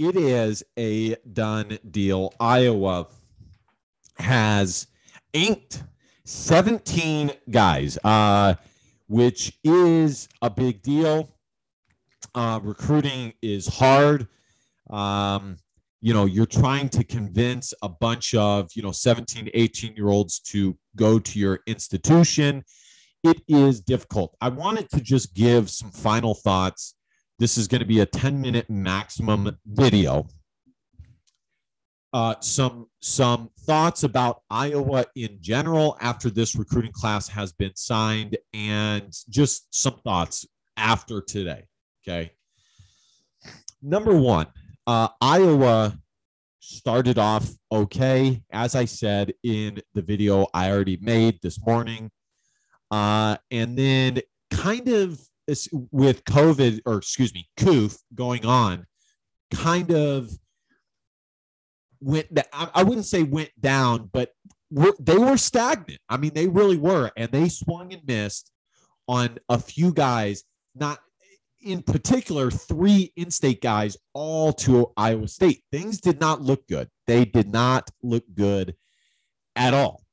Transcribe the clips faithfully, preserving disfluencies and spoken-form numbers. It is a done deal. Iowa has inked seventeen guys, uh, which is a big deal. Uh, recruiting is hard. Um, you know, you're trying to convince a bunch of, you know, seventeen, eighteen-year-olds to go to your institution. It is difficult. I wanted to just give some final thoughts. This is going to be a ten-minute maximum video. Uh, some some thoughts about Iowa in general after this recruiting class has been signed, and just some thoughts after today. Okay. Number one, uh, Iowa started off okay. As I said in the video I already made this morning, uh, and then kind of with COVID, or excuse me, C O O F going on, kind of went, I wouldn't say went down, but were, they were stagnant. I mean, they really were. And they swung and missed on a few guys, not in particular, three in-state guys, all to Iowa State. Things did not look good. They did not look good at all.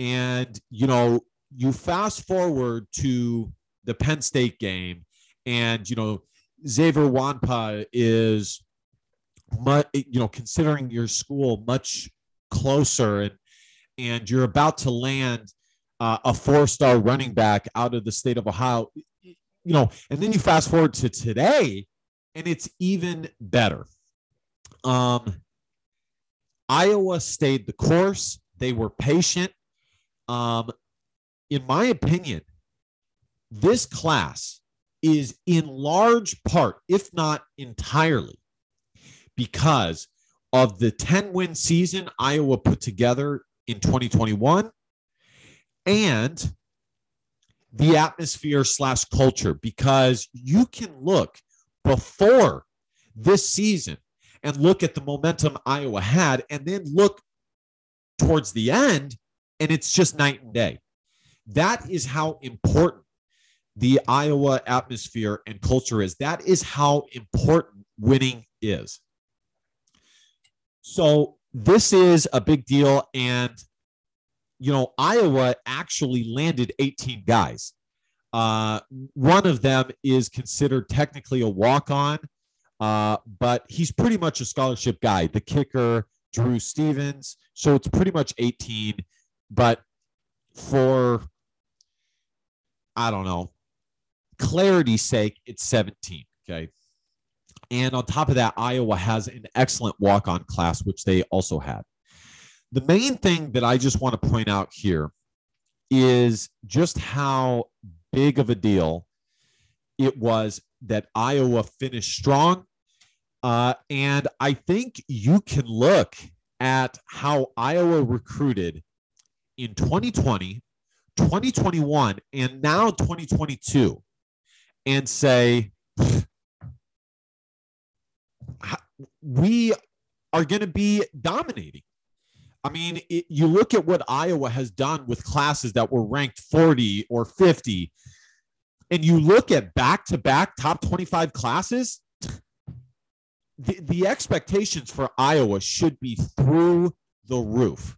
And, you know, you fast forward to the Penn State game, and, you know, Xavier Wampa is, much, you know, considering your school much closer, and and you're about to land uh, a four-star running back out of the state of Ohio, you know, and then you fast forward to today, and it's even better. Um, Iowa stayed the course. They were patient. Um, in my opinion, this class is in large part, if not entirely, because of the ten-win season Iowa put together in twenty twenty-one and the atmosphere slash culture, because you can look before this season and look at the momentum Iowa had, and then look towards the end, and it's just night and day. That is how important the Iowa atmosphere and culture is. That is how important winning is. So this is a big deal. And, you know, Iowa actually landed eighteen guys. Uh, one of them is considered technically a walk-on, uh, but he's pretty much a scholarship guy, the kicker, Drew Stevens. So it's pretty much eighteen, but for, I don't know, clarity's sake, it's seventeen, okay? And on top of that, Iowa has an excellent walk-on class, which they also had. The main thing that I just want to point out here is just how big of a deal it was that Iowa finished strong. Uh, and I think you can look at how Iowa recruited in twenty twenty, twenty twenty-one, and now twenty twenty-two, and say, we are going to be dominating. I mean, it, you look at what Iowa has done with classes that were ranked forty or fifty, and you look at back-to-back top twenty-five classes, the, the expectations for Iowa should be through the roof.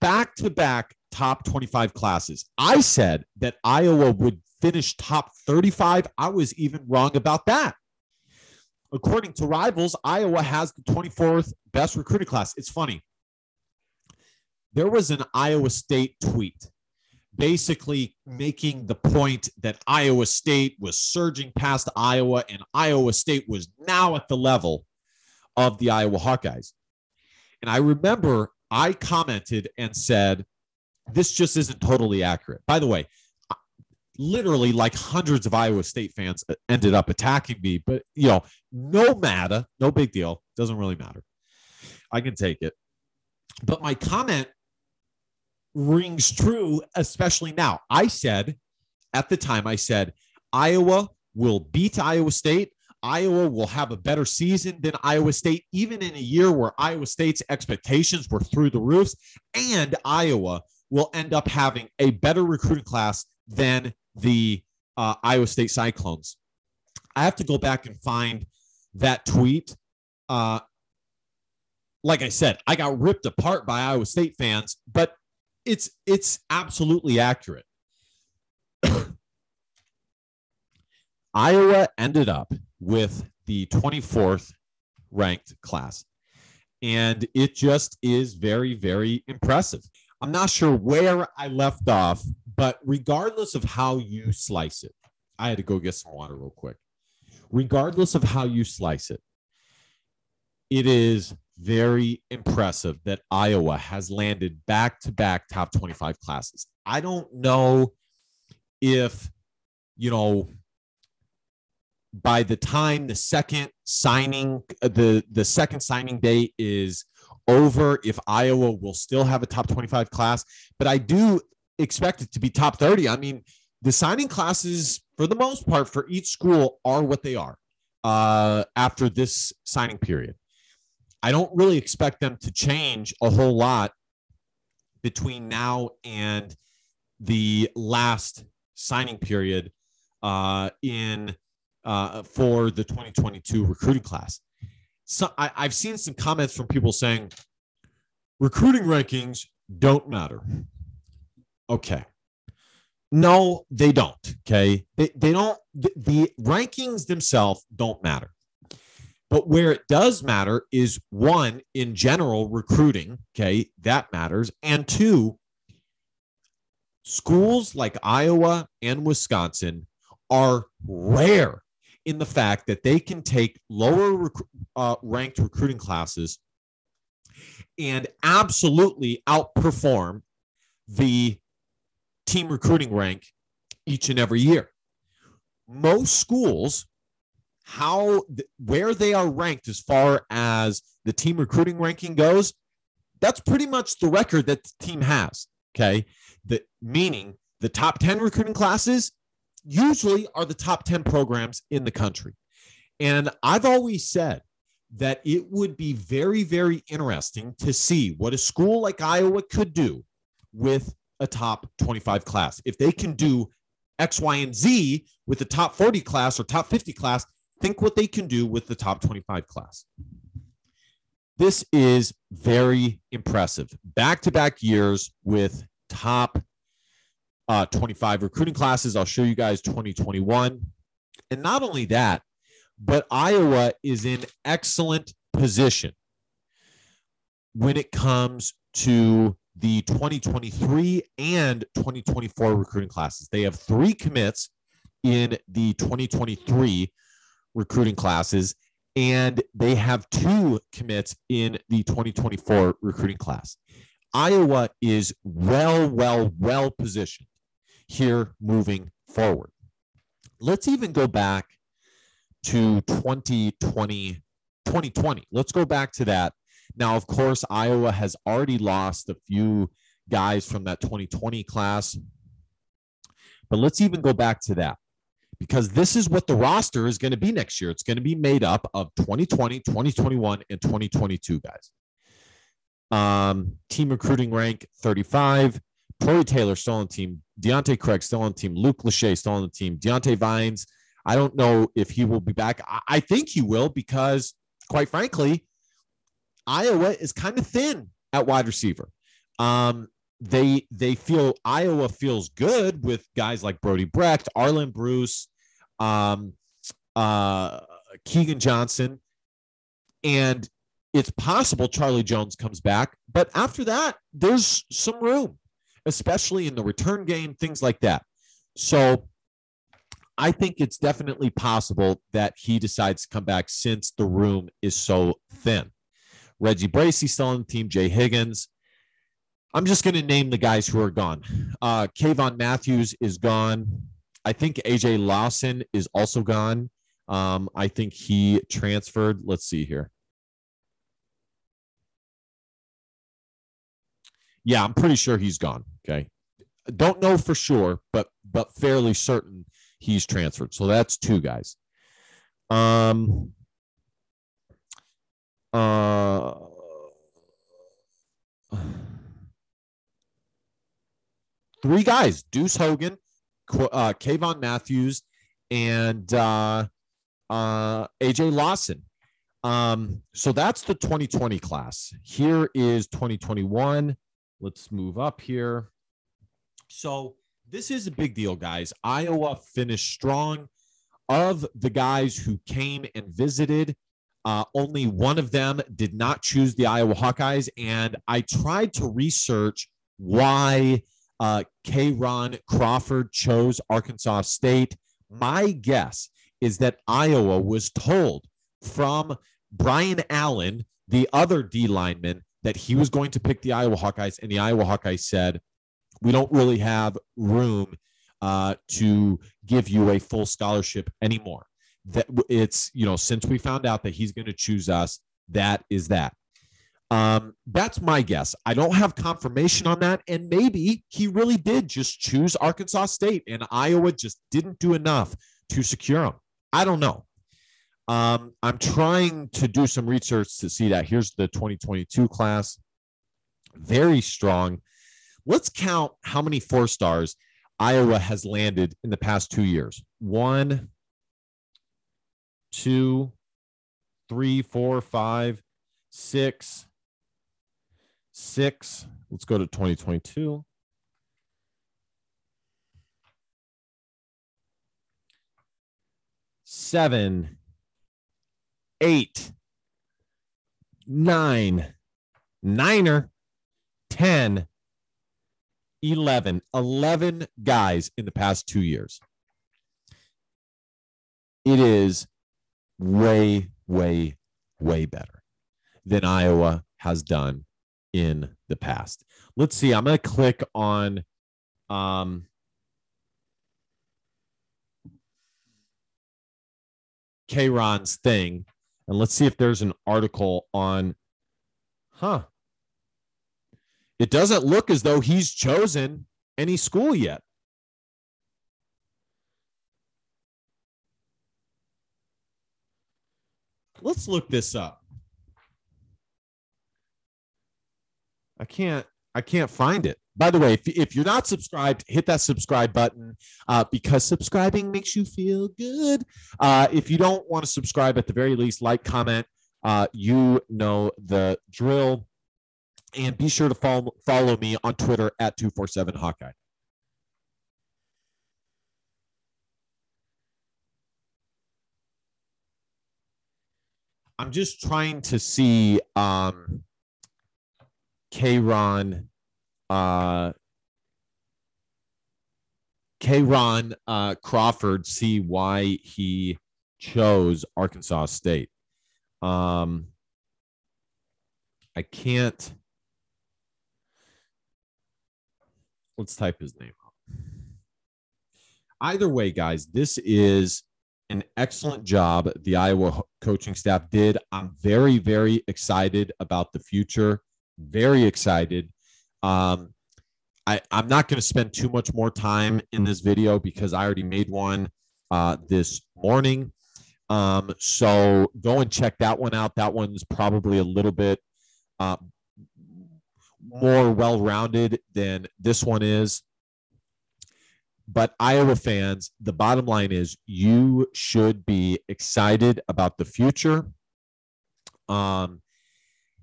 Back-to-back top twenty-five classes. I said that Iowa would finish top thirty-five. I was even wrong about that. According to Rivals, Iowa has the twenty-fourth best recruiting class. It's funny. There was an Iowa State tweet basically making the point that Iowa State was surging past Iowa, and Iowa State was now at the level of the Iowa Hawkeyes. And I remember I commented and said, this just isn't totally accurate. By the way, literally like hundreds of Iowa State fans ended up attacking me, but, you know, no matter, no big deal. Doesn't really matter. I can take it. But my comment rings true, especially now. I said, at the time, I said, Iowa will beat Iowa State. Iowa will have a better season than Iowa State, even in a year where Iowa State's expectations were through the roofs, and Iowa will end up having a better recruiting class than the uh, Iowa State Cyclones. I have to go back and find that tweet. Uh, like I said, I got ripped apart by Iowa State fans, but it's it's absolutely accurate. Iowa ended up with the twenty-fourth ranked class, and it just is very, very impressive. I'm not sure where I left off, but regardless of how you slice it, I had to go get some water real quick. Regardless of how you slice it, it is very impressive that Iowa has landed back-to-back top twenty-five classes. I don't know if, you know, by the time the second signing, the, the second signing day is over, if Iowa will still have a top twenty-five class, but I do expect it to be top thirty. I mean, the signing classes for the most part for each school are what they are uh, after this signing period. I don't really expect them to change a whole lot between now and the last signing period uh, in uh, for the twenty twenty-two recruiting class. So I, I've seen some comments from people saying recruiting rankings don't matter. Okay. No, they don't. Okay. They, they don't, the, the rankings themselves don't matter. But where it does matter is one, in general, recruiting. Okay. That matters. And two, schools like Iowa and Wisconsin are rare in the fact that they can take lower rec- uh, ranked recruiting classes and absolutely outperform the team recruiting rank each and every year. Most schools, how where they are ranked as far as the team recruiting ranking goes, that's pretty much the record that the team has. Okay, the meaning the top ten recruiting classes usually are the top ten programs in the country. And I've always said that it would be very, very interesting to see what a school like Iowa could do with a top twenty-five class. If they can do X, Y, and Z with the top forty class or top fifty class, think what they can do with the top twenty-five class. This is very impressive. Back-to-back years with top uh, twenty-five recruiting classes. I'll show you guys twenty twenty-one. And not only that, but Iowa is in excellent position when it comes to the twenty twenty-three and twenty twenty-four recruiting classes. They have three commits in the twenty twenty-three recruiting classes, and they have two commits in the twenty twenty-four recruiting class. Iowa is well, well, well positioned here moving forward. Let's even go back to twenty twenty, twenty twenty. Let's go back to that. Now, of course, Iowa has already lost a few guys from that twenty twenty class. But let's even go back to that, because this is what the roster is going to be next year. It's going to be made up of twenty twenty, twenty twenty-one, and twenty twenty-two guys. Um, team recruiting rank thirty-five. Tory Taylor still on the team. Deontay Craig still on the team. Luke Lachey still on the team. Deontay Vines, I don't know if he will be back. I, I think he will, because, quite frankly, Iowa is kind of thin at wide receiver. Um, they they feel Iowa feels good with guys like Brody Brecht, Arlen Bruce, um, uh, Keegan Johnson, and it's possible Charlie Jones comes back. But after that, there's some room, especially in the return game, things like that. So I think it's definitely possible that he decides to come back since the room is so thin. Reggie Bracey still on the team. Jay Higgins. I'm just going to name the guys who are gone. Uh, Kayvon Matthews is gone. I think A J Lawson is also gone. Um, I think he transferred. Let's see here. Yeah, I'm pretty sure he's gone. Okay. Don't know for sure, but but fairly certain he's transferred. So that's two guys. Um. Uh, three guys: Deuce Hogan, uh, Kayvon Matthews, and uh, uh, A J Lawson. Um, so that's the twenty twenty class. Here is twenty twenty-one. Let's move up here. So this is a big deal, guys. Iowa finished strong. Of the guys who came and visited, uh, only one of them did not choose the Iowa Hawkeyes. And I tried to research why uh, Ka'Ron Crawford chose Arkansas State. My guess is that Iowa was told from Brian Allen, the other D lineman, that he was going to pick the Iowa Hawkeyes. And the Iowa Hawkeyes said, we don't really have room uh, to give you a full scholarship anymore. That it's, you know, since we found out that he's going to choose us, that is that. Um, that's my guess. I don't have confirmation on that. And maybe he really did just choose Arkansas State and Iowa just didn't do enough to secure him. I don't know. Um, I'm trying to do some research to see that. Here's the twenty twenty-two class. Very strong. Let's count how many four stars Iowa has landed in the past two years. One, two, three, four, five, six, six. Let's go to twenty twenty-two. Seven, eight, nine, niner, ten. eleven, eleven guys in the past two years. It is way, way, way better than Iowa has done in the past. Let's see. I'm going to click on. Um, Ka'Ron's thing. And let's see if there's an article on. Huh. It doesn't look as though he's chosen any school yet. Let's look this up. I can't, I can't find it. By the way, if, if you're not subscribed, hit that subscribe button uh, because subscribing makes you feel good. Uh, if you don't want to subscribe, at the very least, like, comment. Uh, you know the drill. And be sure to follow, follow me on Twitter at two four seven Hawkeye. I'm just trying to see um, Ka'Ron, uh, Ka'Ron uh, Crawford, see why he chose Arkansas State. Um, I can't. Let's type his name up. Either way, guys, this is an excellent job the Iowa coaching staff did. I'm very, very excited about the future. Very excited. Um, I, I'm not going to spend too much more time in this video because I already made one uh, this morning. Um, so go and check that one out. That one's probably a little bit uh, more well-rounded than this one is. But Iowa fans, the bottom line is you should be excited about the future. Um,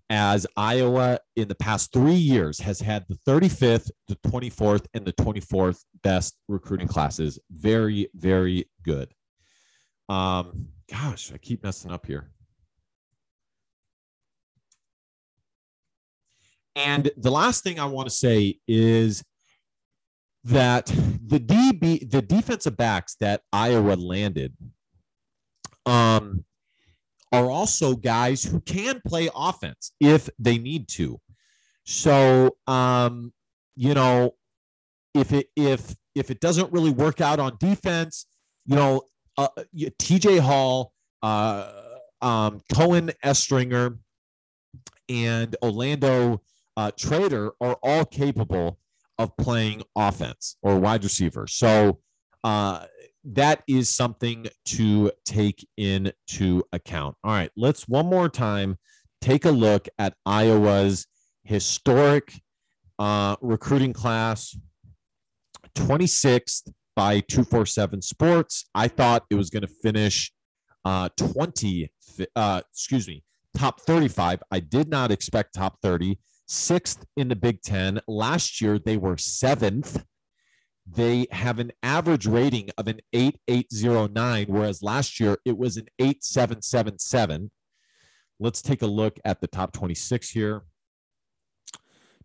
as Iowa in the past three years has had the thirty-fifth, the twenty-fourth, and the twenty-fourth best recruiting classes. Very, very good. Um, gosh, I keep messing up here. And the last thing I want to say is that the D B, the defensive backs that Iowa landed um, are also guys who can play offense if they need to. So, um, you know, if it, if, if it doesn't really work out on defense, you know, uh, T J Hall, uh, um, Cohen Estringer, and Orlando Uh, Trader are all capable of playing offense or wide receiver. So uh, that is something to take into account. All right, let's one more time take a look at Iowa's historic uh, recruiting class, twenty-sixth by two forty-seven Sports. I thought it was going to finish uh, twenty, uh, excuse me, top thirty-five. I did not expect top thirty. Sixth in the Big Ten. Last year, they were seventh. They have an average rating of an eight eight zero nine, whereas last year it was an eight seven seven seven. Let's take a look at the top twenty-six here.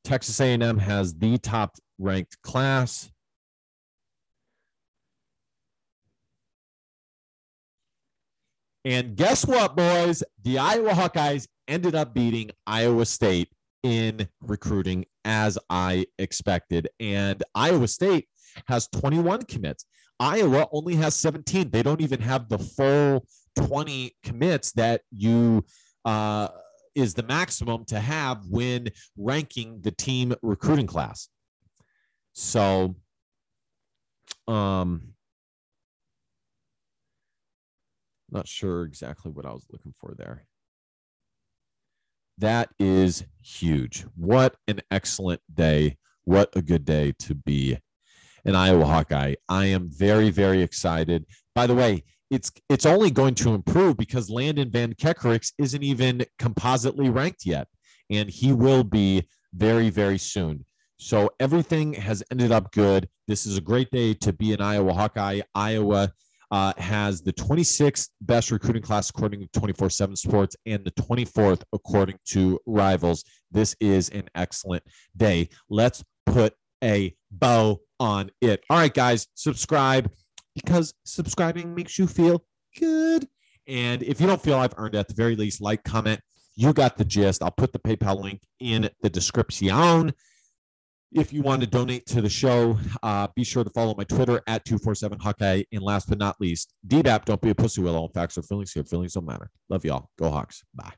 Texas A and M has the top-ranked class. And guess what, boys? The Iowa Hawkeyes ended up beating Iowa State in recruiting, as I expected. And Iowa State has twenty-one commits. Iowa only has seventeen. They don't even have the full twenty commits that you uh, is the maximum to have when ranking the team recruiting class. So, um, not sure exactly what I was looking for there. That is huge. What an excellent day. What a good day to be an Iowa Hawkeye. I am very, very excited. By the way, it's it's only going to improve because Landon Van Kekkerich isn't even compositely ranked yet, and he will be very, very soon. So everything has ended up good. This is a great day to be an Iowa Hawkeye. Iowa uh, has the twenty-sixth best recruiting class according to twenty-four seven Sports and the twenty-fourth according to Rivals. This is an excellent day. Let's put a bow on it. All right, guys, subscribe because subscribing makes you feel good. And if you don't feel I've earned it, at the very least, like, comment. You got the gist. I'll put the PayPal link in the description. If you want to donate to the show, uh, be sure to follow my Twitter at two four seven Hawkeye. And last but not least, D B A P, don't be a pussy willow. Facts or feelings here. Feelings don't matter. Love y'all. Go Hawks. Bye.